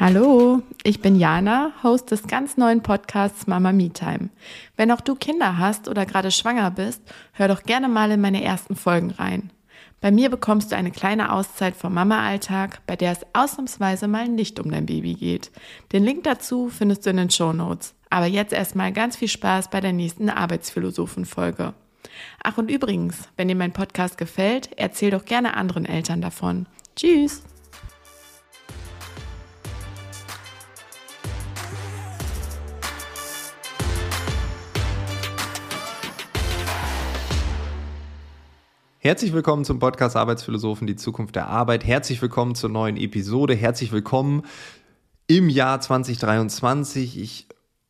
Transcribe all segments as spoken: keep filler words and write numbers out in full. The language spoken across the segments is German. Hallo, ich bin Jana, Host des ganz neuen Podcasts Mama Me Time. Wenn auch du Kinder hast oder gerade schwanger bist, hör doch gerne mal in meine ersten Folgen rein. Bei mir bekommst du eine kleine Auszeit vom Mama-Alltag, bei der es ausnahmsweise mal nicht um dein Baby geht. Den Link dazu findest du in den Shownotes. Aber jetzt erstmal ganz viel Spaß bei der nächsten Arbeitsphilosophen-Folge. Ach und übrigens, wenn dir mein Podcast gefällt, erzähl doch gerne anderen Eltern davon. Tschüss! Herzlich willkommen zum Podcast Arbeitsphilosophen, die Zukunft der Arbeit. Herzlich willkommen zur neuen Episode. Herzlich willkommen im Jahr zwanzig dreiundzwanzig. Ich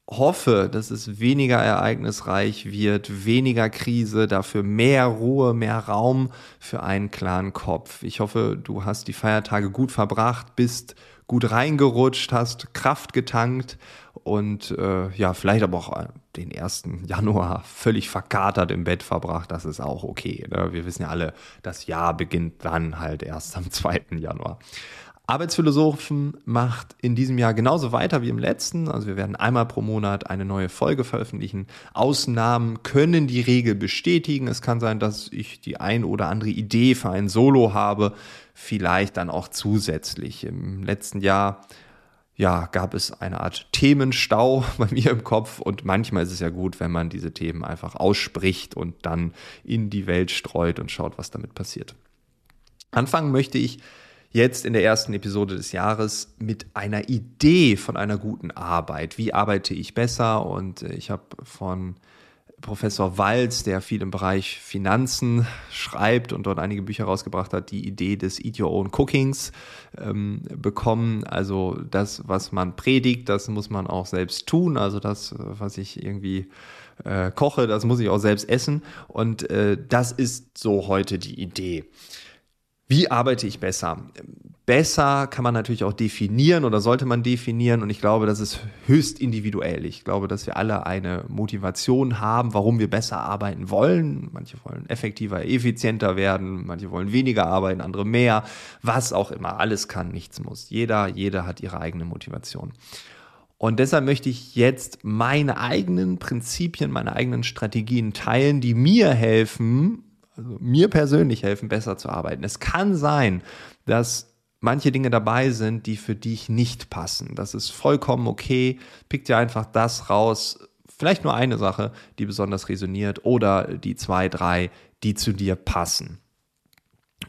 hoffe, dass es weniger ereignisreich wird, weniger Krise, dafür mehr Ruhe, mehr Raum für einen klaren Kopf. Ich hoffe, du hast die Feiertage gut verbracht, bist gut reingerutscht, hast Kraft getankt und äh, ja, vielleicht aber auch den ersten Januar völlig verkatert im Bett verbracht. Das ist auch okay, ne? Wir wissen ja alle, das Jahr beginnt dann halt erst am zweiten Januar. Arbeitsphilosophen macht in diesem Jahr genauso weiter wie im letzten. Also wir werden einmal pro Monat eine neue Folge veröffentlichen. Ausnahmen können die Regel bestätigen. Es kann sein, dass ich die ein oder andere Idee für ein Solo habe, vielleicht dann auch zusätzlich. Im letzten Jahr ja, gab es eine Art Themenstau bei mir im Kopf und manchmal ist es ja gut, wenn man diese Themen einfach ausspricht und dann in die Welt streut und schaut, was damit passiert. Anfangen möchte ich jetzt in der ersten Episode des Jahres mit einer Idee von einer guten Arbeit. Wie arbeite ich besser? Und ich habe von Professor Walz, der viel im Bereich Finanzen schreibt und dort einige Bücher rausgebracht hat, die Idee des Eat Your Own Cookings ähm, bekommen. Also das, was man predigt, das muss man auch selbst tun. Also das, was ich irgendwie äh, koche, das muss ich auch selbst essen. Und äh, das ist so heute die Idee. Wie arbeite ich besser? Besser kann man natürlich auch definieren oder sollte man definieren und ich glaube, das ist höchst individuell. Ich glaube, dass wir alle eine Motivation haben, warum wir besser arbeiten wollen. Manche wollen effektiver, effizienter werden, manche wollen weniger arbeiten, andere mehr. Was auch immer, alles kann, nichts muss. Jeder, jeder hat ihre eigene Motivation. Und deshalb möchte ich jetzt meine eigenen Prinzipien, meine eigenen Strategien teilen, die mir helfen, Also mir persönlich helfen, besser zu arbeiten. Es kann sein, dass manche Dinge dabei sind, die für dich nicht passen. Das ist vollkommen okay. Pick dir einfach das raus. Vielleicht nur eine Sache, die besonders resoniert oder die zwei, drei, die zu dir passen.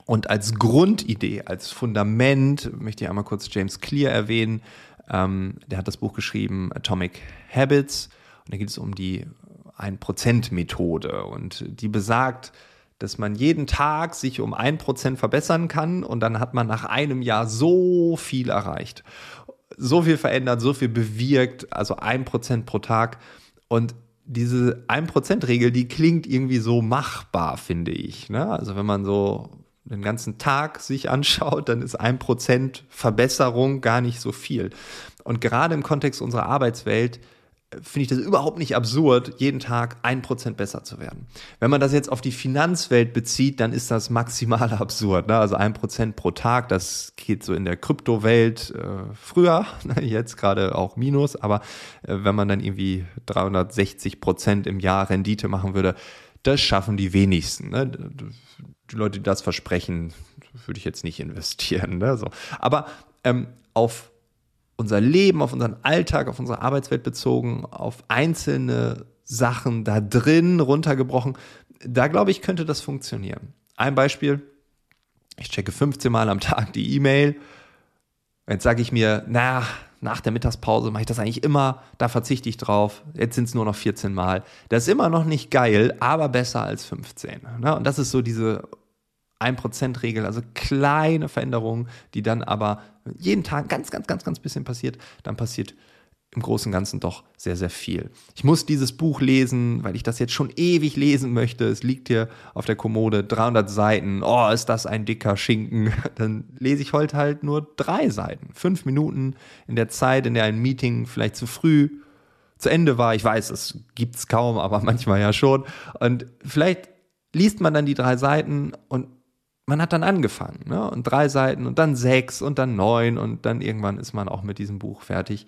Und als Grundidee, als Fundament möchte ich einmal kurz James Clear erwähnen. Ähm, der hat das Buch geschrieben, Atomic Habits. Und da geht es um die ein Prozent Methode. Und die besagt, dass man jeden Tag sich um ein Prozent verbessern kann und dann hat man nach einem Jahr so viel erreicht, so viel verändert, so viel bewirkt, also ein Prozent pro Tag. Und diese ein Prozent Regel, die klingt irgendwie so machbar, finde ich, ne? Also wenn man so den ganzen Tag sich anschaut, dann ist ein Prozent Verbesserung gar nicht so viel. Und gerade im Kontext unserer Arbeitswelt finde ich das überhaupt nicht absurd, jeden Tag ein Prozent besser zu werden. Wenn man das jetzt auf die Finanzwelt bezieht, dann ist das maximal absurd, ne? Also ein Prozent pro Tag, das geht so in der Kryptowelt äh, früher, ne? Jetzt gerade auch Minus, aber äh, wenn man dann irgendwie dreihundertsechzig Prozent im Jahr Rendite machen würde, das schaffen die wenigsten, ne? Die Leute, die das versprechen, würde ich jetzt nicht investieren, ne? So. Aber ähm, auf unser Leben, auf unseren Alltag, auf unsere Arbeitswelt bezogen, auf einzelne Sachen da drin runtergebrochen, da glaube ich, könnte das funktionieren. Ein Beispiel, ich checke fünfzehn Mal am Tag die E-Mail, jetzt sage ich mir, na, nach der Mittagspause mache ich das eigentlich immer, da verzichte ich drauf, jetzt sind es nur noch vierzehn Mal. Das ist immer noch nicht geil, aber besser als fünfzehn. Ne? Und das ist so diese ein Prozent Regel, also kleine Veränderungen, die dann aber jeden Tag ganz, ganz, ganz, ganz bisschen passiert, dann passiert im Großen und Ganzen doch sehr, sehr viel. Ich muss dieses Buch lesen, weil ich das jetzt schon ewig lesen möchte. Es liegt hier auf der Kommode, dreihundert Seiten. Oh, ist das ein dicker Schinken. Dann lese ich heute halt nur drei Seiten. Fünf Minuten in der Zeit, in der ein Meeting vielleicht zu früh zu Ende war. Ich weiß, es gibt es kaum, aber manchmal ja schon. Und vielleicht liest man dann die drei Seiten und man hat dann angefangen, ne? Und drei Seiten und dann sechs und dann neun und dann irgendwann ist man auch mit diesem Buch fertig.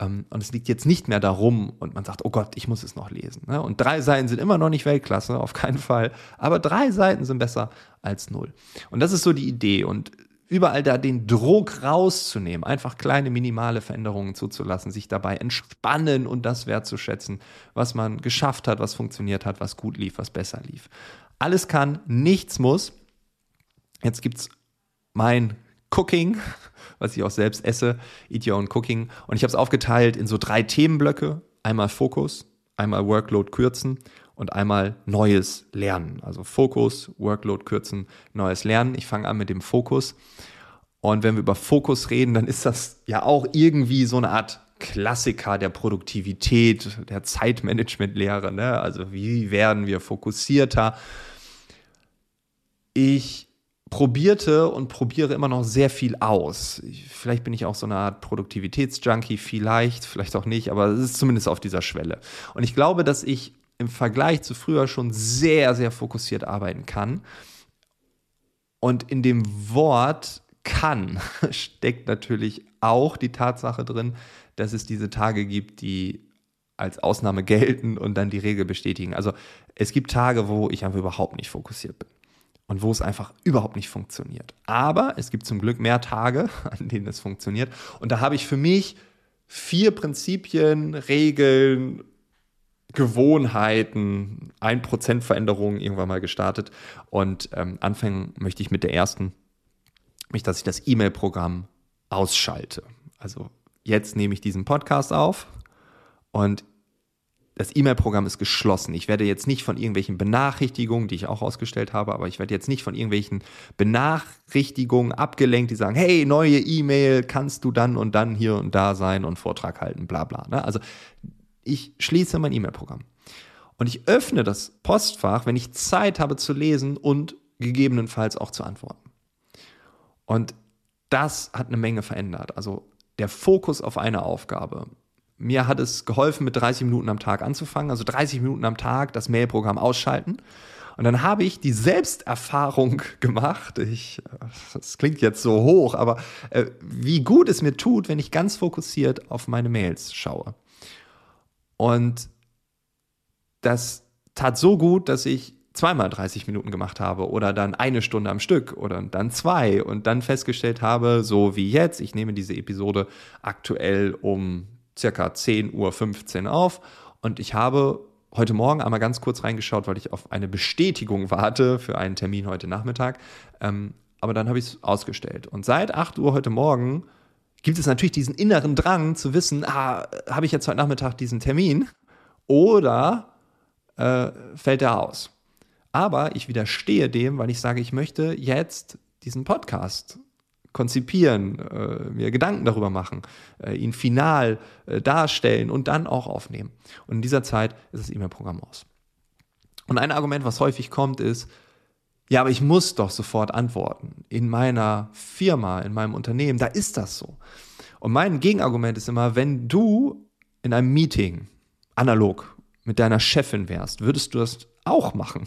Und es liegt jetzt nicht mehr darum und man sagt, oh Gott, ich muss es noch lesen. Und drei Seiten sind immer noch nicht Weltklasse, auf keinen Fall. Aber drei Seiten sind besser als null. Und das ist so die Idee. Und überall da den Druck rauszunehmen, einfach kleine, minimale Veränderungen zuzulassen, sich dabei entspannen und das wertzuschätzen, was man geschafft hat, was funktioniert hat, was gut lief, was besser lief. Alles kann, nichts muss. Jetzt gibt's mein Cooking, was ich auch selbst esse, Eat Your Own Cooking. Und ich habe es aufgeteilt in so drei Themenblöcke. Einmal Fokus, einmal Workload kürzen und einmal Neues lernen. Also Fokus, Workload kürzen, Neues lernen. Ich fange an mit dem Fokus. Und wenn wir über Fokus reden, dann ist das ja auch irgendwie so eine Art Klassiker der Produktivität, der Zeitmanagementlehre, ne? Also wie werden wir fokussierter? Ich probierte und probiere immer noch sehr viel aus. Vielleicht bin ich auch so eine Art Produktivitätsjunkie, vielleicht, vielleicht auch nicht, aber es ist zumindest auf dieser Schwelle. Und ich glaube, dass ich im Vergleich zu früher schon sehr, sehr fokussiert arbeiten kann. Und in dem Wort kann steckt natürlich auch die Tatsache drin, dass es diese Tage gibt, die als Ausnahme gelten und dann die Regel bestätigen. Also es gibt Tage, wo ich einfach überhaupt nicht fokussiert bin. Und wo es einfach überhaupt nicht funktioniert. Aber es gibt zum Glück mehr Tage, an denen es funktioniert. Und da habe ich für mich vier Prinzipien, Regeln, Gewohnheiten, ein Prozent Veränderungen irgendwann mal gestartet. Und ähm, anfangen möchte ich mit der ersten, nämlich, dass ich das E-Mail-Programm ausschalte. Also jetzt nehme ich diesen Podcast auf und das E-Mail-Programm ist geschlossen. Ich werde jetzt nicht von irgendwelchen Benachrichtigungen, die ich auch ausgestellt habe, aber ich werde jetzt nicht von irgendwelchen Benachrichtigungen abgelenkt, die sagen, hey, neue E-Mail, kannst du dann und dann hier und da sein und Vortrag halten, bla bla. Also ich schließe mein E-Mail-Programm. Und ich öffne das Postfach, wenn ich Zeit habe zu lesen und gegebenenfalls auch zu antworten. Und das hat eine Menge verändert. Also der Fokus auf eine Aufgabe. Mir hat es geholfen, mit dreißig Minuten am Tag anzufangen, also dreißig Minuten am Tag das Mailprogramm ausschalten. Und dann habe ich die Selbsterfahrung gemacht, ich, das klingt jetzt so hoch, aber äh, wie gut es mir tut, wenn ich ganz fokussiert auf meine Mails schaue. Und das tat so gut, dass ich zweimal dreißig Minuten gemacht habe oder dann eine Stunde am Stück oder dann zwei und dann festgestellt habe, so wie jetzt, ich nehme diese Episode aktuell um circa zehn Uhr fünfzehn auf und ich habe heute Morgen einmal ganz kurz reingeschaut, weil ich auf eine Bestätigung warte für einen Termin heute Nachmittag, ähm, aber dann habe ich es ausgestellt. Und seit acht Uhr heute Morgen gibt es natürlich diesen inneren Drang zu wissen, ah, habe ich jetzt heute Nachmittag diesen Termin oder äh, fällt der aus? Aber ich widerstehe dem, weil ich sage, ich möchte jetzt diesen Podcast konzipieren, äh, mir Gedanken darüber machen, äh, ihn final äh, darstellen und dann auch aufnehmen. Und in dieser Zeit ist das E-Mail-Programm aus. Und ein Argument, was häufig kommt, ist, ja, aber ich muss doch sofort antworten. In meiner Firma, in meinem Unternehmen, da ist das so. Und mein Gegenargument ist immer, wenn du in einem Meeting analog mit deiner Chefin wärst, würdest du das auch machen?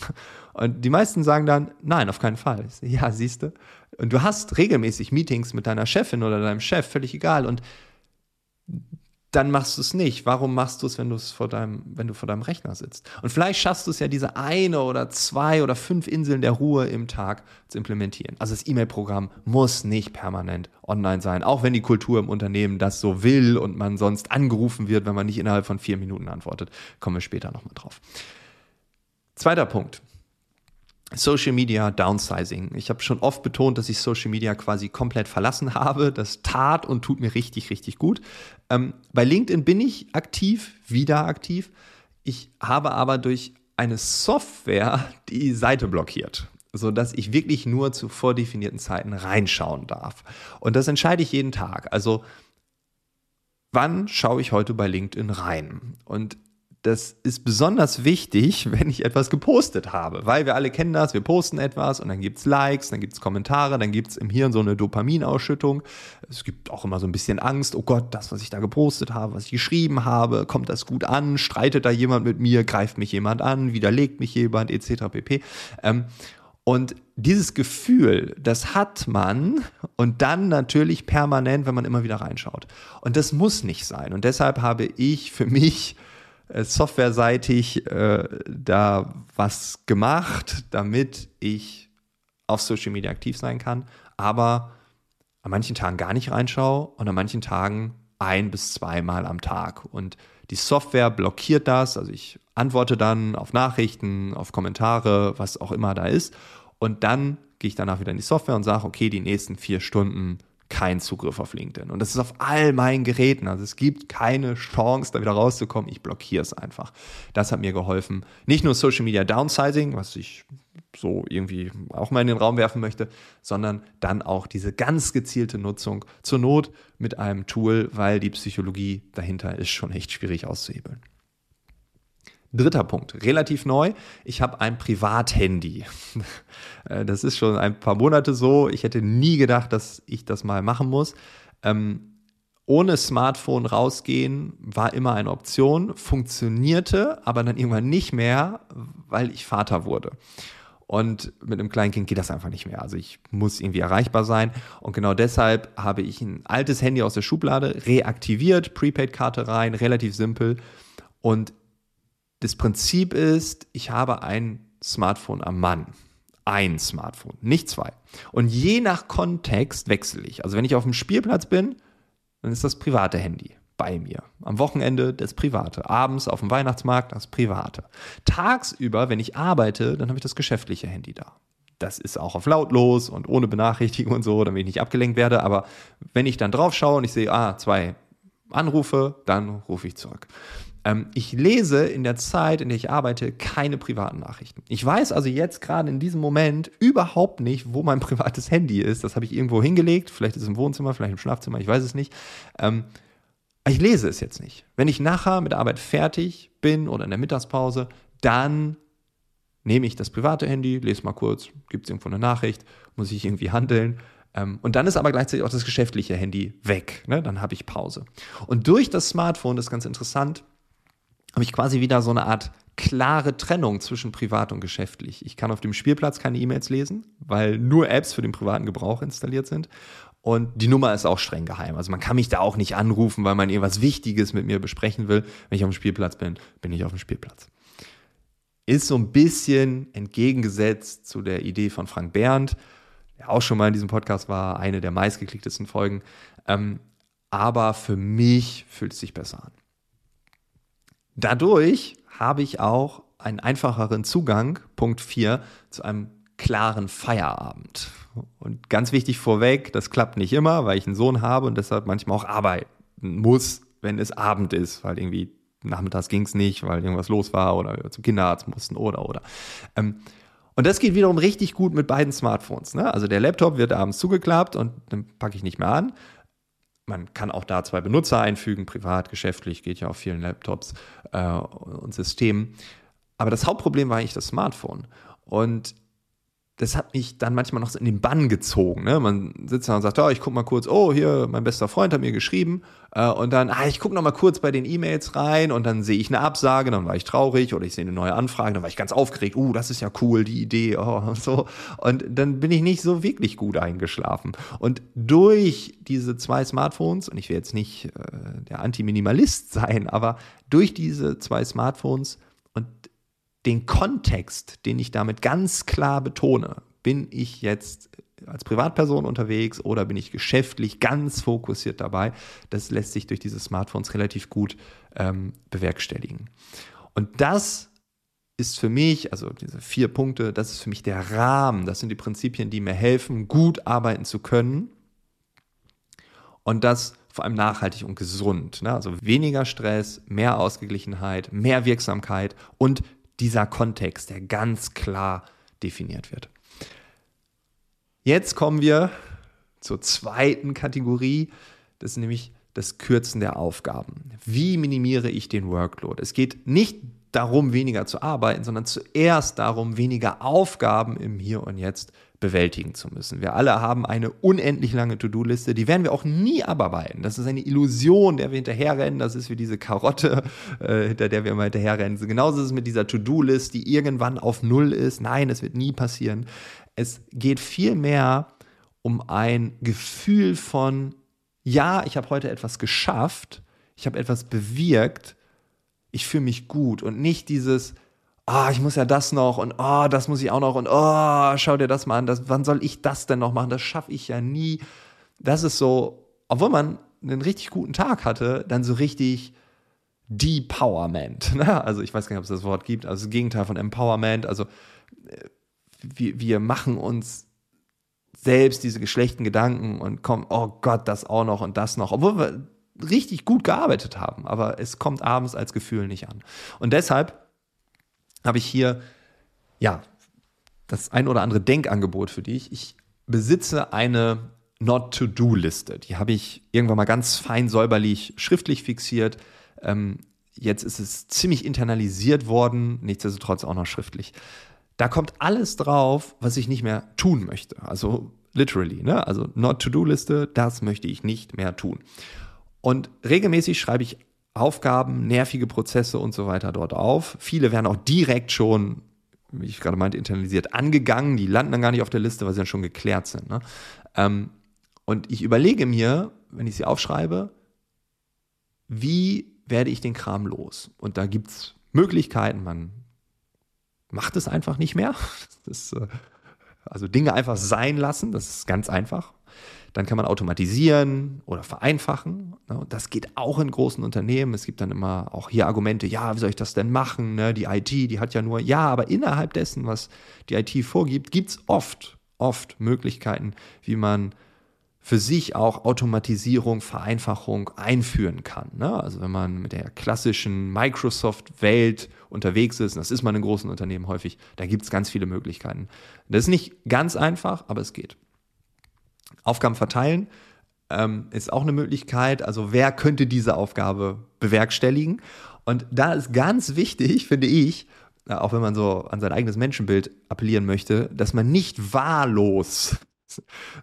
Und die meisten sagen dann, nein, auf keinen Fall. Ja, siehst du. Und du hast regelmäßig Meetings mit deiner Chefin oder deinem Chef, völlig egal. Und dann machst du es nicht. Warum machst du es, wenn du es vor deinem, wenn du vor deinem Rechner sitzt? Und vielleicht schaffst du es ja, diese eine oder zwei oder fünf Inseln der Ruhe im Tag zu implementieren. Also das E-Mail-Programm muss nicht permanent online sein, auch wenn die Kultur im Unternehmen das so will und man sonst angerufen wird, wenn man nicht innerhalb von vier Minuten antwortet. Kommen wir später nochmal drauf. Zweiter Punkt. Social Media Downsizing. Ich habe schon oft betont, dass ich Social Media quasi komplett verlassen habe. Das tat und tut mir richtig, richtig gut. Ähm, bei LinkedIn bin ich aktiv, wieder aktiv. Ich habe aber durch eine Software die Seite blockiert, sodass ich wirklich nur zu vordefinierten Zeiten reinschauen darf. Und das entscheide ich jeden Tag. Also wann schaue ich heute bei LinkedIn rein? Und das ist besonders wichtig, wenn ich etwas gepostet habe, weil wir alle kennen das, wir posten etwas und dann gibt es Likes, dann gibt es Kommentare, dann gibt es im Hirn so eine Dopaminausschüttung. Es gibt auch immer so ein bisschen Angst, oh Gott, das, was ich da gepostet habe, was ich geschrieben habe, kommt das gut an, streitet da jemand mit mir, greift mich jemand an, widerlegt mich jemand, et cetera pp. Ähm, Und dieses Gefühl, das hat man und dann natürlich permanent, wenn man immer wieder reinschaut. Und das muss nicht sein. Und deshalb habe ich für mich äh, softwareseitig äh, da was gemacht, damit ich auf Social Media aktiv sein kann, aber an manchen Tagen gar nicht reinschaue und an manchen Tagen ein- bis zweimal am Tag. Und die Software blockiert das, also ich antworte dann auf Nachrichten, auf Kommentare, was auch immer da ist. Und dann gehe ich danach wieder in die Software und sage, okay, die nächsten vier Stunden kein Zugriff auf LinkedIn. Und das ist auf all meinen Geräten. Also es gibt keine Chance, da wieder rauszukommen. Ich blockiere es einfach. Das hat mir geholfen. Nicht nur Social Media Downsizing, was ich so irgendwie auch mal in den Raum werfen möchte, sondern dann auch diese ganz gezielte Nutzung zur Not mit einem Tool, weil die Psychologie dahinter ist schon echt schwierig auszuhebeln. Dritter Punkt, relativ neu, ich habe ein Privathandy. Das ist schon ein paar Monate so. Ich hätte nie gedacht, dass ich das mal machen muss. Ähm, ohne Smartphone rausgehen war immer eine Option, funktionierte, aber dann irgendwann nicht mehr, weil ich Vater wurde. Und mit einem kleinen Kind geht das einfach nicht mehr. Also ich muss irgendwie erreichbar sein. Und genau deshalb habe ich ein altes Handy aus der Schublade reaktiviert, Prepaid-Karte rein, relativ simpel. Und das Prinzip ist, ich habe ein Smartphone am Mann. Ein Smartphone, nicht zwei. Und je nach Kontext wechsle ich. Also wenn ich auf dem Spielplatz bin, dann ist das private Handy bei mir. Am Wochenende das private. Abends auf dem Weihnachtsmarkt das private. Tagsüber, wenn ich arbeite, dann habe ich das geschäftliche Handy da. Das ist auch auf lautlos und ohne Benachrichtigung und so, damit ich nicht abgelenkt werde. Aber wenn ich dann drauf schaue und ich sehe, ah, zwei Anrufe, dann rufe ich zurück. Ich lese in der Zeit, in der ich arbeite, keine privaten Nachrichten. Ich weiß also jetzt gerade in diesem Moment überhaupt nicht, wo mein privates Handy ist. Das habe ich irgendwo hingelegt. Vielleicht ist es im Wohnzimmer, vielleicht im Schlafzimmer, ich weiß es nicht. Ich lese es jetzt nicht. Wenn ich nachher mit der Arbeit fertig bin oder in der Mittagspause, dann nehme ich das private Handy, lese mal kurz, gibt es irgendwo eine Nachricht, muss ich irgendwie handeln. Und dann ist aber gleichzeitig auch das geschäftliche Handy weg. Dann habe ich Pause. Und durch das Smartphone, das ist ganz interessant, habe ich quasi wieder so eine Art klare Trennung zwischen privat und geschäftlich. Ich kann auf dem Spielplatz keine E-Mails lesen, weil nur Apps für den privaten Gebrauch installiert sind. Und die Nummer ist auch streng geheim. Also man kann mich da auch nicht anrufen, weil man irgendwas Wichtiges mit mir besprechen will. Wenn ich auf dem Spielplatz bin, bin ich auf dem Spielplatz. Ist so ein bisschen entgegengesetzt zu der Idee von Frank Bernd, der auch schon mal in diesem Podcast war, eine der meistgeklicktesten Folgen. Aber für mich fühlt es sich besser an. Dadurch habe ich auch einen einfacheren Zugang, Punkt vier, zu einem klaren Feierabend. Und ganz wichtig vorweg, das klappt nicht immer, weil ich einen Sohn habe und deshalb manchmal auch arbeiten muss, wenn es Abend ist, weil irgendwie nachmittags ging es nicht, weil irgendwas los war oder wir zum Kinderarzt mussten oder, oder. Ähm, Und das geht wiederum richtig gut mit beiden Smartphones. Ne? Also der Laptop wird abends zugeklappt und dann packe ich nicht mehr an. Man kann auch da zwei Benutzer einfügen, privat, geschäftlich, geht ja auf vielen Laptops äh, und Systemen. Aber das Hauptproblem war eigentlich das Smartphone. Und das hat mich dann manchmal noch in den Bann gezogen. Ne? Man sitzt da und sagt, oh, ich gucke mal kurz, oh, hier, mein bester Freund hat mir geschrieben. Äh, und dann, ah, ich gucke noch mal kurz bei den E-Mails rein und dann sehe ich eine Absage, dann war ich traurig oder ich sehe eine neue Anfrage, dann war ich ganz aufgeregt. Uh, das ist ja cool, die Idee. Oh, und so. Und dann bin ich nicht so wirklich gut eingeschlafen. Und durch diese zwei Smartphones, und ich will jetzt nicht äh, der Anti-Minimalist sein, aber durch diese zwei Smartphones und den Kontext, den ich damit ganz klar betone, bin ich jetzt als Privatperson unterwegs oder bin ich geschäftlich ganz fokussiert dabei, das lässt sich durch diese Smartphones relativ gut ähm, bewerkstelligen. Und das ist für mich, also diese vier Punkte, das ist für mich der Rahmen, das sind die Prinzipien, die mir helfen, gut arbeiten zu können und das vor allem nachhaltig und gesund. Ne? Also weniger Stress, mehr Ausgeglichenheit, mehr Wirksamkeit und dieser Kontext, der ganz klar definiert wird. Jetzt kommen wir zur zweiten Kategorie. Das ist nämlich das Kürzen der Aufgaben. Wie minimiere ich den Workload? Es geht nicht darum, weniger zu arbeiten, sondern zuerst darum, weniger Aufgaben im Hier und Jetzt bewältigen zu müssen. Wir alle haben eine unendlich lange To-Do-Liste, die werden wir auch nie abarbeiten. Das ist eine Illusion, der wir hinterherrennen. Das ist wie diese Karotte, äh, hinter der wir immer hinterherrennen. Genauso ist es mit dieser To-Do-List, die irgendwann auf Null ist. Nein, es wird nie passieren. Es geht vielmehr um ein Gefühl von, ja, ich habe heute etwas geschafft, ich habe etwas bewirkt, ich fühle mich gut und nicht dieses, ah, oh, ich muss ja das noch und oh, das muss ich auch noch und oh, schau dir das mal an, das, wann soll ich das denn noch machen, das schaffe ich ja nie. Das ist so, obwohl man einen richtig guten Tag hatte, dann so richtig Depowerment. Ne? Also ich weiß gar nicht, ob es das Wort gibt, also das Gegenteil von Empowerment, also wir, wir machen uns selbst diese schlechten Gedanken und kommen, oh Gott, das auch noch und das noch, obwohl wir richtig gut gearbeitet haben, aber es kommt abends als Gefühl nicht an. Und deshalb habe ich hier, ja, das ein oder andere Denkangebot für dich. Ich besitze eine Not-to-Do-Liste. Die habe ich irgendwann mal ganz fein säuberlich schriftlich fixiert. Ähm, jetzt ist es ziemlich internalisiert worden, nichtsdestotrotz auch noch schriftlich. Da kommt alles drauf, was ich nicht mehr tun möchte. Also literally, ne? Also Not-to-Do-Liste, das möchte ich nicht mehr tun. Und regelmäßig schreibe ich Aufgaben, nervige Prozesse und so weiter dort auf. Viele werden auch direkt schon, wie ich gerade meinte, internalisiert angegangen. Die landen dann gar nicht auf der Liste, weil sie dann schon geklärt sind. Ne? Und ich überlege mir, wenn ich sie aufschreibe, wie werde ich den Kram los? Und da gibt es Möglichkeiten. Man macht es einfach nicht mehr. Das, also Dinge einfach sein lassen, das ist ganz einfach. Dann kann man automatisieren oder vereinfachen. Das geht auch in großen Unternehmen. Es gibt dann immer auch hier Argumente, ja, wie soll ich das denn machen? Die I T, die hat ja nur, ja, aber innerhalb dessen, was die I T vorgibt, gibt es oft, oft Möglichkeiten, wie man für sich auch Automatisierung, Vereinfachung einführen kann. Also wenn man mit der klassischen Microsoft-Welt unterwegs ist, und das ist man in großen Unternehmen häufig, da gibt es ganz viele Möglichkeiten. Das ist nicht ganz einfach, aber es geht. Aufgaben verteilen ähm, ist auch eine Möglichkeit. Also wer könnte diese Aufgabe bewerkstelligen? Und da ist ganz wichtig, finde ich, auch wenn man so an sein eigenes Menschenbild appellieren möchte, dass man nicht wahllos,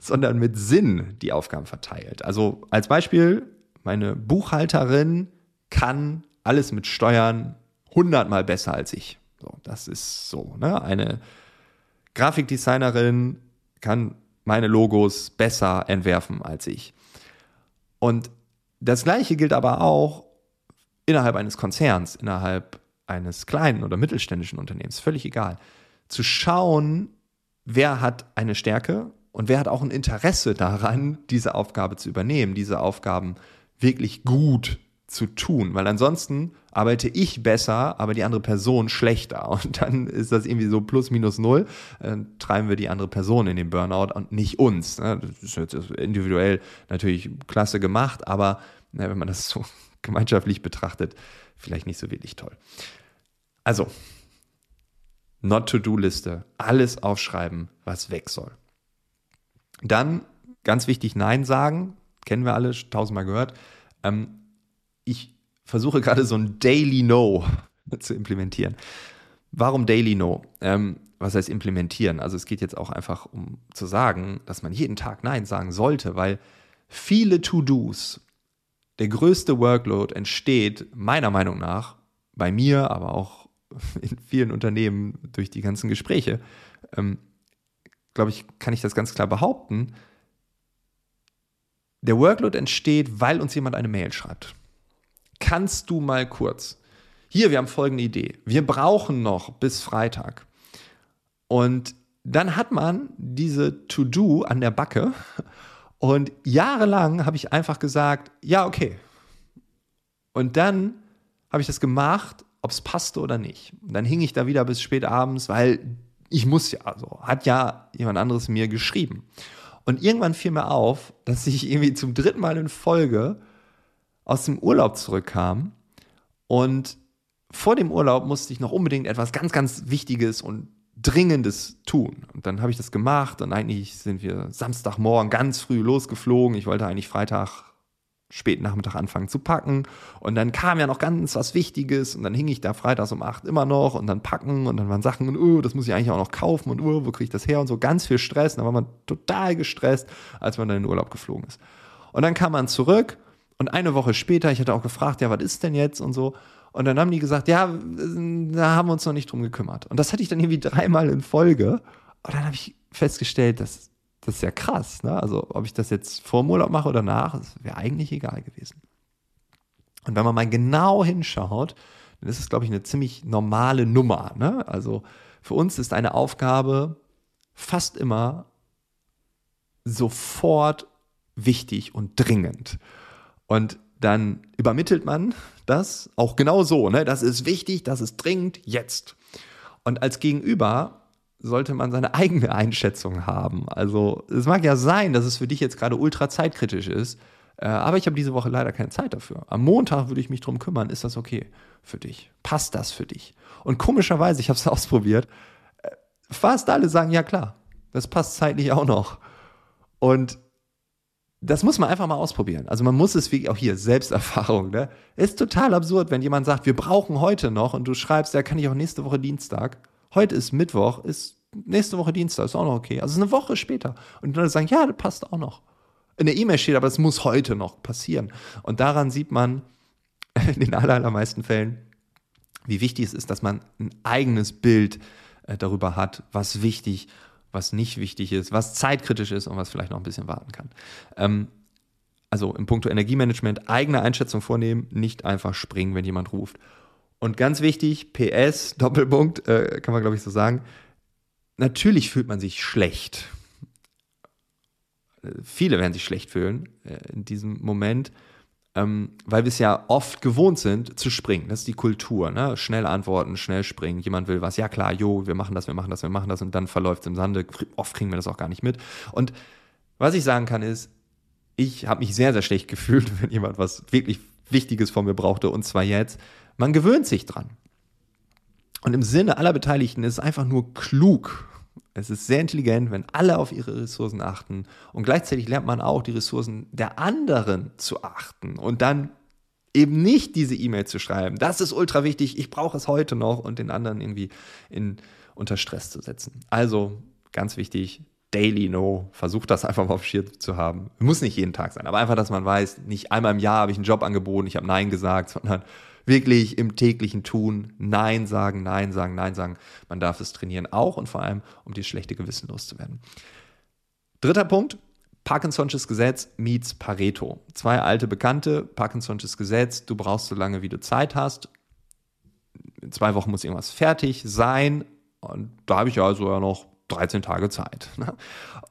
sondern mit Sinn die Aufgaben verteilt. Also als Beispiel, meine Buchhalterin kann alles mit Steuern hundertmal besser als ich. So, das ist so. Ne? Eine Grafikdesignerin kann meine Logos besser entwerfen als ich. Und das Gleiche gilt aber auch innerhalb eines Konzerns, innerhalb eines kleinen oder mittelständischen Unternehmens, völlig egal. Zu schauen, wer hat eine Stärke und wer hat auch ein Interesse daran, diese Aufgabe zu übernehmen, diese Aufgaben wirklich gut zu tun. Weil ansonsten arbeite ich besser, aber die andere Person schlechter. Und dann ist das irgendwie so plus minus null. Dann treiben wir die andere Person in den Burnout und nicht uns. Das ist jetzt individuell natürlich klasse gemacht, aber wenn man das so gemeinschaftlich betrachtet, vielleicht nicht so wirklich toll. Also, Not-to-Do-Liste. Alles aufschreiben, was weg soll. Dann, ganz wichtig, Nein sagen. Kennen wir alle, tausendmal gehört. Ähm, Ich versuche gerade so ein Daily No zu implementieren. Warum Daily No? Ähm, was heißt implementieren? Also es geht jetzt auch einfach um zu sagen, dass man jeden Tag Nein sagen sollte, weil viele To-Dos, der größte Workload entsteht meiner Meinung nach, bei mir, aber auch in vielen Unternehmen durch die ganzen Gespräche, ähm, glaube ich, kann ich das ganz klar behaupten. Der Workload entsteht, weil uns jemand eine Mail schreibt. Kannst du mal kurz? Hier, wir haben folgende Idee. Wir brauchen noch bis Freitag. Und dann hat man diese To-Do an der Backe. Und jahrelang habe ich einfach gesagt, ja, okay. Und dann habe ich das gemacht, ob es passte oder nicht. Und dann hing ich da wieder bis spät abends, weil ich muss ja, also hat ja jemand anderes mir geschrieben. Und irgendwann fiel mir auf, dass ich irgendwie zum dritten Mal in Folge aus dem Urlaub zurückkam und vor dem Urlaub musste ich noch unbedingt etwas ganz, ganz Wichtiges und Dringendes tun. Und dann habe ich das gemacht und eigentlich sind wir Samstagmorgen ganz früh losgeflogen. Ich wollte eigentlich Freitag späten Nachmittag anfangen zu packen und dann kam ja noch ganz was Wichtiges und dann hing ich da freitags um acht immer noch und dann packen und dann waren Sachen und uh, das muss ich eigentlich auch noch kaufen und uh, wo kriege ich das her und so, ganz viel Stress. Und dann war man total gestresst, als man dann in den Urlaub geflogen ist. Und dann kam man zurück und eine Woche später, ich hatte auch gefragt, ja, was ist denn jetzt und so. Und dann haben die gesagt, ja, da haben wir uns noch nicht drum gekümmert. Und das hatte ich dann irgendwie dreimal in Folge. Und dann habe ich festgestellt, dass das ist ja krass, ne? Also ob ich das jetzt vor dem Urlaub mache oder nach, wäre eigentlich egal gewesen. Und wenn man mal genau hinschaut, dann ist es, glaube ich, eine ziemlich normale Nummer, ne? Also für uns ist eine Aufgabe fast immer sofort wichtig und dringend. Und dann übermittelt man das auch genau so, ne? Das ist wichtig, das ist dringend, jetzt. Und als Gegenüber sollte man seine eigene Einschätzung haben. Also es mag ja sein, dass es für dich jetzt gerade ultra zeitkritisch ist, äh, aber ich habe diese Woche leider keine Zeit dafür. Am Montag würde ich mich drum kümmern, ist das okay für dich? Passt das für dich? Und komischerweise, ich habe es ausprobiert, äh, fast alle sagen, ja klar, das passt zeitlich auch noch. Und das muss man einfach mal ausprobieren. Also man muss es, wie auch hier, Selbsterfahrung, ne? Ist total absurd, wenn jemand sagt, wir brauchen heute noch und du schreibst, ja, kann ich auch nächste Woche Dienstag. Heute ist Mittwoch, ist nächste Woche Dienstag, ist auch noch okay. Also eine Woche später. Und die Leute sagen, ja, das passt auch noch. In der E-Mail steht, aber es muss heute noch passieren. Und daran sieht man in den allermeisten Fällen, wie wichtig es ist, dass man ein eigenes Bild darüber hat, was wichtig, was nicht wichtig ist, was zeitkritisch ist und was vielleicht noch ein bisschen warten kann. Also in puncto Energiemanagement eigene Einschätzung vornehmen, nicht einfach springen, wenn jemand ruft. Und ganz wichtig, P S, Doppelpunkt, äh, kann man, glaube ich, so sagen, natürlich fühlt man sich schlecht. Viele werden sich schlecht fühlen äh, in diesem Moment, ähm, weil wir es ja oft gewohnt sind, zu springen. Das ist die Kultur, ne? Schnell antworten, schnell springen, jemand will was, ja klar, jo, wir machen das, wir machen das, wir machen das und dann verläuft es im Sande. Oft kriegen wir das auch gar nicht mit. Und was ich sagen kann ist, ich habe mich sehr, sehr schlecht gefühlt, wenn jemand was wirklich Wichtiges von mir brauchte, und zwar jetzt. Man gewöhnt sich dran. Und im Sinne aller Beteiligten ist es einfach nur klug. Es ist sehr intelligent, wenn alle auf ihre Ressourcen achten. Und gleichzeitig lernt man auch, die Ressourcen der anderen zu achten. Und dann eben nicht diese E-Mail zu schreiben. Das ist ultra wichtig, ich brauche es heute noch. Und den anderen irgendwie in, unter Stress zu setzen. Also ganz wichtig, Daily No, versucht das einfach mal auf Schirm zu haben. Muss nicht jeden Tag sein, aber einfach, dass man weiß, nicht einmal im Jahr habe ich einen Job angeboten, ich habe Nein gesagt, sondern wirklich im täglichen Tun Nein sagen, Nein sagen, Nein sagen. Man darf es trainieren auch und vor allem, um dieses schlechte Gewissen loszuwerden. Dritter Punkt, Parkinson'sches Gesetz meets Pareto. Zwei alte Bekannte, Parkinson'sches Gesetz, du brauchst so lange, wie du Zeit hast. In zwei Wochen muss irgendwas fertig sein und da habe ich also ja noch dreizehn Tage Zeit.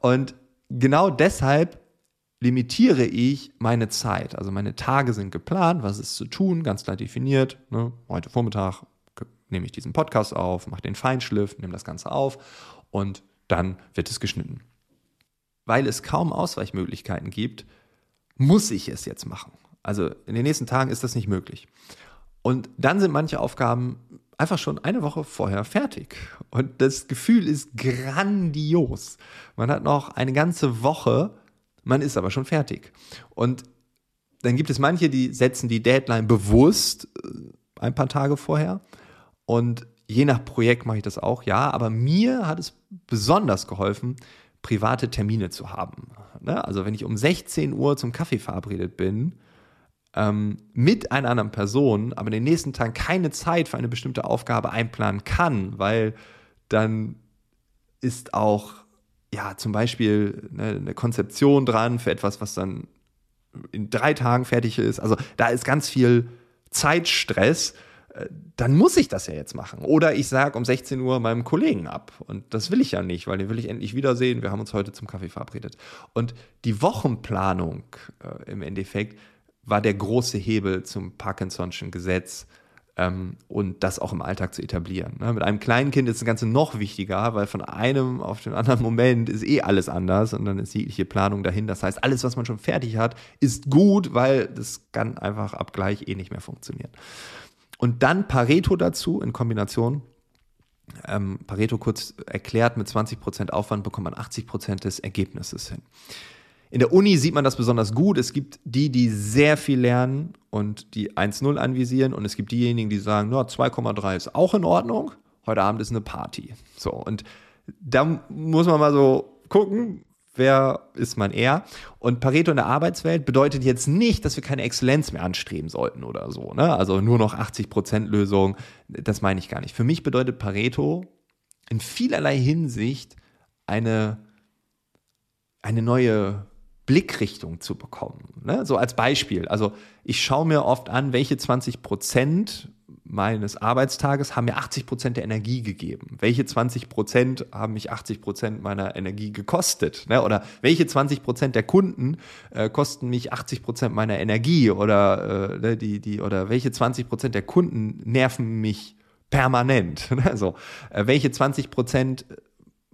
Und genau deshalb limitiere ich meine Zeit. Also meine Tage sind geplant, was ist zu tun, ganz klar definiert. Heute Vormittag nehme ich diesen Podcast auf, mache den Feinschliff, nehme das Ganze auf und dann wird es geschnitten. Weil es kaum Ausweichmöglichkeiten gibt, muss ich es jetzt machen. Also in den nächsten Tagen ist das nicht möglich. Und dann sind manche Aufgaben einfach schon eine Woche vorher fertig. Und das Gefühl ist grandios. Man hat noch eine ganze Woche, man ist aber schon fertig. Und dann gibt es manche, die setzen die Deadline bewusst ein paar Tage vorher. Und je nach Projekt mache ich das auch, ja. Aber mir hat es besonders geholfen, private Termine zu haben. Also wenn ich um sechzehn Uhr zum Kaffee verabredet bin, mit einer anderen Person, aber in den nächsten Tagen keine Zeit für eine bestimmte Aufgabe einplanen kann, weil dann ist auch ja zum Beispiel eine Konzeption dran für etwas, was dann in drei Tagen fertig ist. Also da ist ganz viel Zeitstress. Dann muss ich das ja jetzt machen. Oder ich sage um sechzehn Uhr meinem Kollegen ab. Und das will ich ja nicht, weil den will ich endlich wiedersehen. Wir haben uns heute zum Kaffee verabredet. Und die Wochenplanung äh, im Endeffekt war der große Hebel zum Parkinson'schen Gesetz ähm, und das auch im Alltag zu etablieren. Ne? Mit einem kleinen Kind ist das Ganze noch wichtiger, weil von einem auf den anderen Moment ist eh alles anders und dann ist jegliche Planung dahin. Das heißt, alles, was man schon fertig hat, ist gut, weil das kann einfach ab gleich eh nicht mehr funktionieren. Und dann Pareto dazu in Kombination. Ähm, Pareto kurz erklärt, mit zwanzig Prozent Aufwand bekommt man achtzig Prozent des Ergebnisses hin. In der Uni sieht man das besonders gut. Es gibt die, die sehr viel lernen und die eins Komma null anvisieren. Und es gibt diejenigen, die sagen, no, zwei Komma drei ist auch in Ordnung. Heute Abend ist eine Party. So, und da muss man mal so gucken, wer ist man eher? Und Pareto in der Arbeitswelt bedeutet jetzt nicht, dass wir keine Exzellenz mehr anstreben sollten oder so, ne? Also nur noch achtzig Prozent Lösung, das meine ich gar nicht. Für mich bedeutet Pareto in vielerlei Hinsicht eine, eine neue Blickrichtung zu bekommen, ne? So als Beispiel. Also ich schaue mir oft an, welche zwanzig Prozent meines Arbeitstages haben mir achtzig Prozent der Energie gegeben. Welche zwanzig Prozent haben mich achtzig Prozent meiner Energie gekostet? Ne? Oder welche zwanzig Prozent der Kunden äh, kosten mich achtzig Prozent meiner Energie? Oder, äh, die, die, oder welche zwanzig Prozent der Kunden nerven mich permanent? Ne? So, äh, welche zwanzig Prozent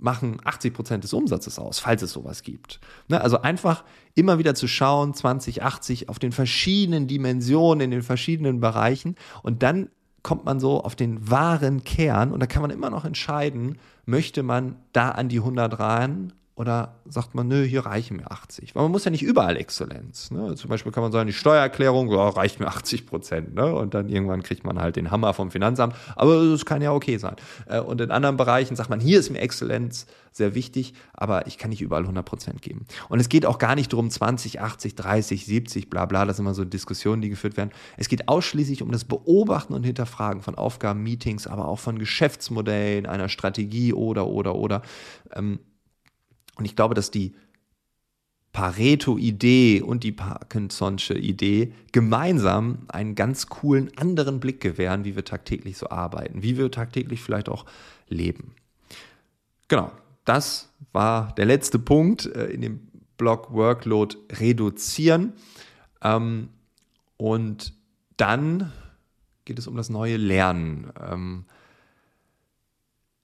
machen achtzig Prozent des Umsatzes aus, falls es sowas gibt. Ne? Also einfach immer wieder zu schauen, zwanzig achtzig, auf den verschiedenen Dimensionen, in den verschiedenen Bereichen, und dann kommt man so auf den wahren Kern, und da kann man immer noch entscheiden, möchte man da an die hundert ran oder sagt man, nö, hier reichen mir achtzig. Weil man muss ja nicht überall Exzellenz. Ne? Zum Beispiel kann man sagen, die Steuererklärung, ja, reicht mir achtzig Prozent. Ne? Und dann irgendwann kriegt man halt den Hammer vom Finanzamt. Aber das kann ja okay sein. Und in anderen Bereichen sagt man, hier ist mir Exzellenz sehr wichtig, aber ich kann nicht überall hundert Prozent geben. Und es geht auch gar nicht darum, zwanzig, achtzig, dreißig, siebzig, bla bla. Das sind immer so Diskussionen, die geführt werden. Es geht ausschließlich um das Beobachten und Hinterfragen von Aufgaben, Meetings, aber auch von Geschäftsmodellen, einer Strategie oder, oder, oder. Ähm, Und ich glaube, dass die Pareto-Idee und die Parkinson'sche Idee gemeinsam einen ganz coolen anderen Blick gewähren, wie wir tagtäglich so arbeiten, wie wir tagtäglich vielleicht auch leben. Genau, das war der letzte Punkt in dem Blog Workload reduzieren. Und dann geht es um das neue Lernen.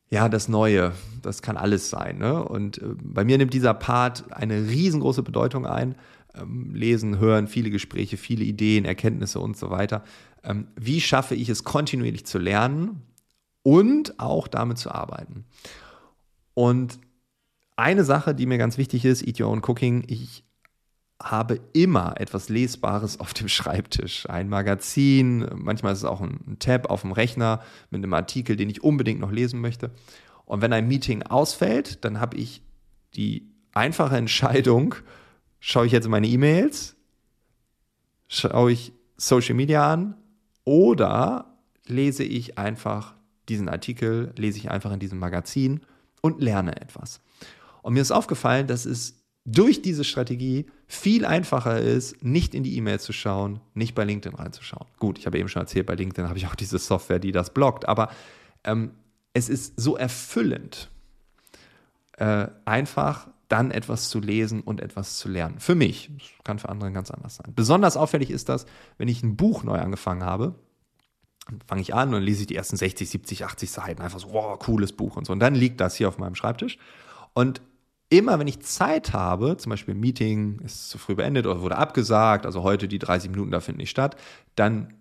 Ja, das Neue, das kann alles sein, ne? Und äh, bei mir nimmt dieser Part eine riesengroße Bedeutung ein. Ähm, lesen, hören, viele Gespräche, viele Ideen, Erkenntnisse und so weiter. Ähm, wie schaffe ich es, kontinuierlich zu lernen und auch damit zu arbeiten? Und eine Sache, die mir ganz wichtig ist, Eat Your Own Cooking, ich habe immer etwas Lesbares auf dem Schreibtisch. Ein Magazin, manchmal ist es auch ein Tab auf dem Rechner mit einem Artikel, den ich unbedingt noch lesen möchte. Und wenn ein Meeting ausfällt, dann habe ich die einfache Entscheidung, schaue ich jetzt meine E-Mails, schaue ich Social Media an oder lese ich einfach diesen Artikel, lese ich einfach in diesem Magazin und lerne etwas. Und mir ist aufgefallen, dass es durch diese Strategie viel einfacher ist, nicht in die E-Mail zu schauen, nicht bei LinkedIn reinzuschauen. Gut, ich habe eben schon erzählt, bei LinkedIn habe ich auch diese Software, die das blockt, aber ähm, es ist so erfüllend, äh, einfach dann etwas zu lesen und etwas zu lernen. Für mich, das kann für andere ganz anders sein. Besonders auffällig ist das, wenn ich ein Buch neu angefangen habe, dann fange ich an und lese ich die ersten sechzig, siebzig, achtzig Seiten, einfach so, wow, cooles Buch und so. Und dann liegt das hier auf meinem Schreibtisch und immer wenn ich Zeit habe, zum Beispiel ein Meeting ist zu früh beendet oder wurde abgesagt, also heute die dreißig Minuten, da finden nicht statt, dann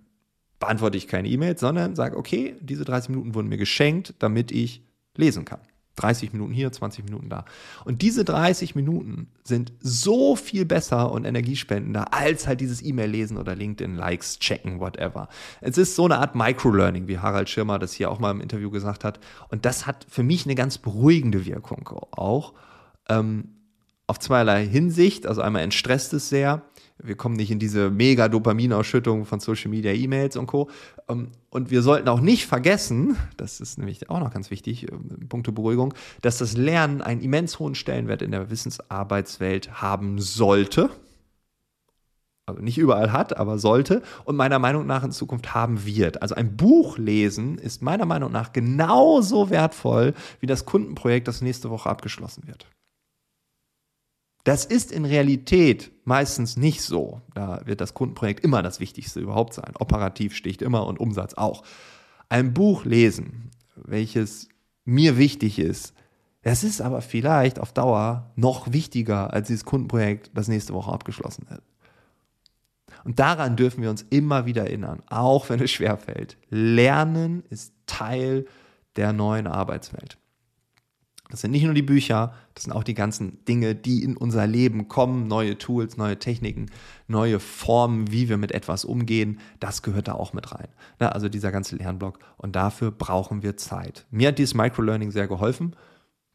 beantworte ich keine E-Mails, sondern sage, okay, diese dreißig Minuten wurden mir geschenkt, damit ich lesen kann. dreißig Minuten hier, zwanzig Minuten da. Und diese dreißig Minuten sind so viel besser und energiespendender als halt dieses E-Mail-Lesen oder LinkedIn-Likes, checken, whatever. Es ist so eine Art Microlearning, wie Harald Schirmer das hier auch mal im Interview gesagt hat. Und das hat für mich eine ganz beruhigende Wirkung auch. Ähm, auf zweierlei Hinsicht, also einmal entstresst es sehr, wir kommen nicht in diese mega Dopaminausschüttung von Social Media, E-Mails und Co. Ähm, und wir sollten auch nicht vergessen, das ist nämlich auch noch ganz wichtig, ähm, Punkte Beruhigung, dass das Lernen einen immens hohen Stellenwert in der Wissensarbeitswelt haben sollte, also nicht überall hat, aber sollte, und meiner Meinung nach in Zukunft haben wird. Also ein Buch lesen ist meiner Meinung nach genauso wertvoll wie das Kundenprojekt, das nächste Woche abgeschlossen wird. Das ist in Realität meistens nicht so. Da wird das Kundenprojekt immer das Wichtigste überhaupt sein. Operativ sticht immer und Umsatz auch. Ein Buch lesen, welches mir wichtig ist, das ist aber vielleicht auf Dauer noch wichtiger als dieses Kundenprojekt, das nächste Woche abgeschlossen wird. Und daran dürfen wir uns immer wieder erinnern, auch wenn es schwerfällt. Lernen ist Teil der neuen Arbeitswelt. Das sind nicht nur die Bücher, das sind auch die ganzen Dinge, die in unser Leben kommen. Neue Tools, neue Techniken, neue Formen, wie wir mit etwas umgehen. Das gehört da auch mit rein. Na, also dieser ganze Lernblock. Und dafür brauchen wir Zeit. Mir hat dieses Microlearning sehr geholfen.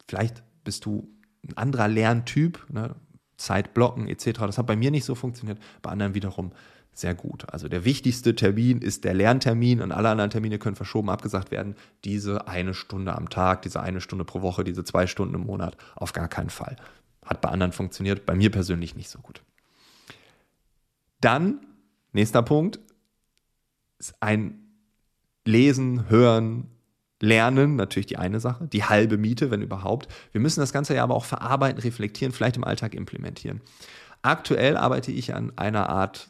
Vielleicht bist du ein anderer Lerntyp, ne? Zeit blocken et cetera. Das hat bei mir nicht so funktioniert, bei anderen wiederum sehr gut. Also der wichtigste Termin ist der Lerntermin und alle anderen Termine können verschoben, abgesagt werden. Diese eine Stunde am Tag, diese eine Stunde pro Woche, diese zwei Stunden im Monat, auf gar keinen Fall. Hat bei anderen funktioniert, bei mir persönlich nicht so gut. Dann, nächster Punkt, ist ein Lesen, Hören, Lernen, natürlich die eine Sache, die halbe Miete, wenn überhaupt. Wir müssen das Ganze ja aber auch verarbeiten, reflektieren, vielleicht im Alltag implementieren. Aktuell arbeite ich an einer Art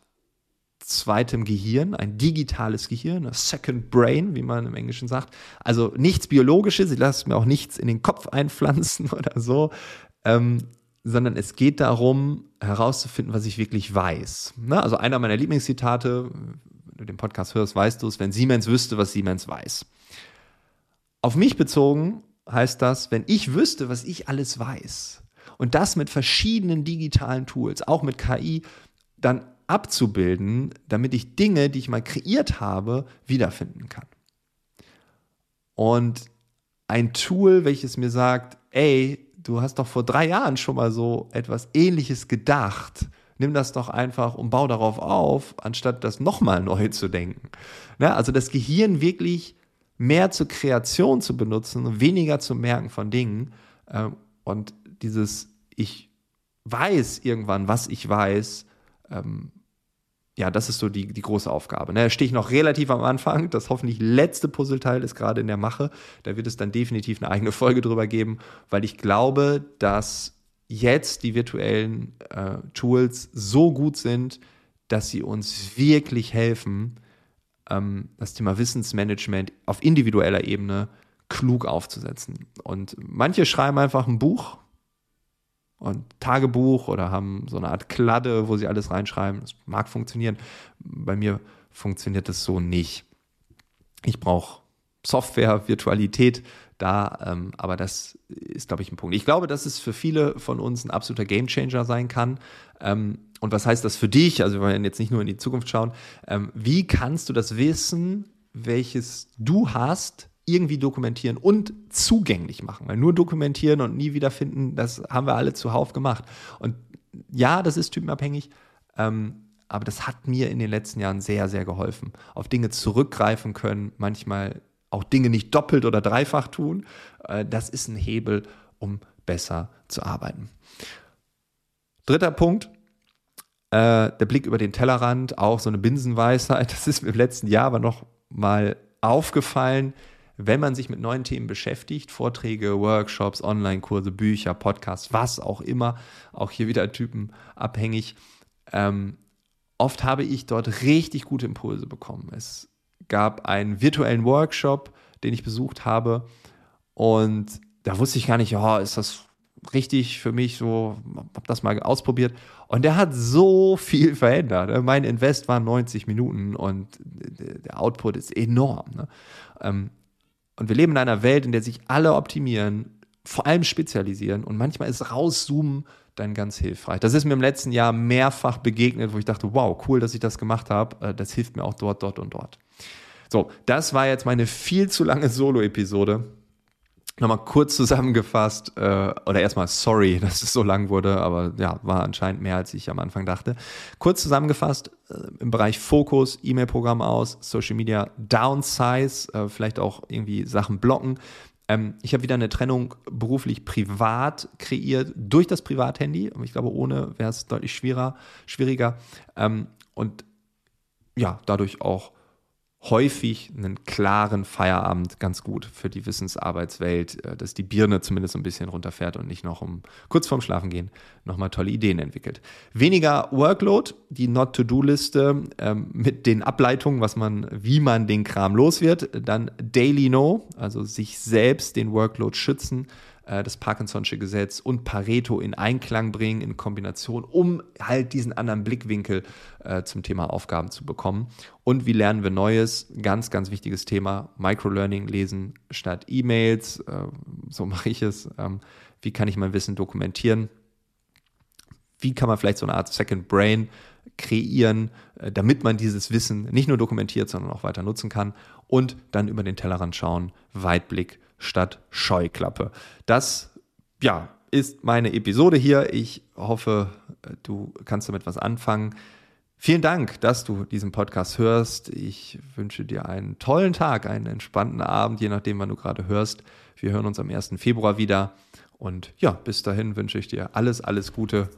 zweitem Gehirn, ein digitales Gehirn, ein Second Brain, wie man im Englischen sagt. Also nichts Biologisches, ich lasse mir auch nichts in den Kopf einpflanzen oder so, ähm, sondern es geht darum, herauszufinden, was ich wirklich weiß. Ne? Also einer meiner Lieblingszitate, wenn du den Podcast hörst, weißt du es, wenn Siemens wüsste, was Siemens weiß. Auf mich bezogen heißt das, wenn ich wüsste, was ich alles weiß und das mit verschiedenen digitalen Tools, auch mit K I, dann abzubilden, damit ich Dinge, die ich mal kreiert habe, wiederfinden kann. Und ein Tool, welches mir sagt, ey, du hast doch vor drei Jahren schon mal so etwas Ähnliches gedacht, nimm das doch einfach und bau darauf auf, anstatt das nochmal neu zu denken. Na, also das Gehirn wirklich mehr zur Kreation zu benutzen und weniger zum Merken von Dingen. Und dieses, ich weiß irgendwann, was ich weiß, ja, das ist so die, die große Aufgabe. Da stehe ich noch relativ am Anfang. Das hoffentlich letzte Puzzleteil ist gerade in der Mache. Da wird es dann definitiv eine eigene Folge drüber geben, weil ich glaube, dass jetzt die virtuellen äh, Tools so gut sind, dass sie uns wirklich helfen, das Thema Wissensmanagement auf individueller Ebene klug aufzusetzen. Und manche schreiben einfach ein Buch und Tagebuch oder haben so eine Art Kladde, wo sie alles reinschreiben. Das mag funktionieren. Bei mir funktioniert das so nicht. Ich brauche Software, Virtualität da, ähm, aber das ist, glaube ich, ein Punkt. Ich glaube, dass es für viele von uns ein absoluter Gamechanger sein kann. Ähm, Und was heißt das für dich? Also wir wollen jetzt nicht nur in die Zukunft schauen. Ähm, wie kannst du das Wissen, welches du hast, irgendwie dokumentieren und zugänglich machen? Weil nur dokumentieren und nie wiederfinden, das haben wir alle zuhauf gemacht. Und ja, das ist typenabhängig, ähm, aber das hat mir in den letzten Jahren sehr, sehr geholfen. Auf Dinge zurückgreifen können, manchmal auch Dinge nicht doppelt oder dreifach tun. Äh, das ist ein Hebel, um besser zu arbeiten. Dritter Punkt. Äh, der Blick über den Tellerrand, auch so eine Binsenweisheit, das ist mir im letzten Jahr aber noch mal aufgefallen, wenn man sich mit neuen Themen beschäftigt, Vorträge, Workshops, Online-Kurse, Bücher, Podcasts, was auch immer, auch hier wieder typenabhängig, ähm, oft habe ich dort richtig gute Impulse bekommen. Es gab einen virtuellen Workshop, den ich besucht habe und da wusste ich gar nicht, oh, ist das richtig für mich, so, hab das mal ausprobiert und der hat so viel verändert. Mein Invest waren neunzig Minuten und der Output ist enorm. Ne? Und wir leben in einer Welt, in der sich alle optimieren, vor allem spezialisieren und manchmal ist rauszoomen dann ganz hilfreich. Das ist mir im letzten Jahr mehrfach begegnet, wo ich dachte, wow, cool, dass ich das gemacht habe, das hilft mir auch dort, dort und dort. So, das war jetzt meine viel zu lange Solo-Episode. Nochmal kurz zusammengefasst, äh, oder erstmal sorry, dass es so lang wurde, aber ja, war anscheinend mehr, als ich am Anfang dachte. Kurz zusammengefasst, äh, im Bereich Fokus, E-Mail-Programm aus, Social Media Downsize, äh, vielleicht auch irgendwie Sachen blocken. Ähm, ich habe wieder eine Trennung beruflich-privat kreiert durch das Privathandy. Ich glaube, ohne wäre es deutlich schwieriger. schwieriger. Ähm, und ja, dadurch auch häufig einen klaren Feierabend ganz gut für die Wissensarbeitswelt, dass die Birne zumindest ein bisschen runterfährt und nicht noch um kurz vorm Schlafengehen nochmal tolle Ideen entwickelt. Weniger Workload, die Not-to-Do-Liste ähm, mit den Ableitungen, was man, wie man den Kram los wird. Dann Daily No, also sich selbst den Workload schützen, äh, das Parkinson'sche Gesetz und Pareto in Einklang bringen, in Kombination, um halt diesen anderen Blickwinkel äh, zum Thema Aufgaben zu bekommen. Und wie lernen wir Neues? Ganz, ganz wichtiges Thema, Microlearning, lesen statt E-Mails, äh, so mache ich es. Ähm, wie kann ich mein Wissen dokumentieren? Wie kann man vielleicht so eine Art Second Brain kreieren, damit man dieses Wissen nicht nur dokumentiert, sondern auch weiter nutzen kann, und dann über den Tellerrand schauen, Weitblick statt Scheuklappe. Das, ja, ist meine Episode hier. Ich hoffe, du kannst damit was anfangen. Vielen Dank, dass du diesen Podcast hörst. Ich wünsche dir einen tollen Tag, einen entspannten Abend, je nachdem, wann du gerade hörst. Wir hören uns am ersten Februar wieder und ja, bis dahin wünsche ich dir alles, alles Gute.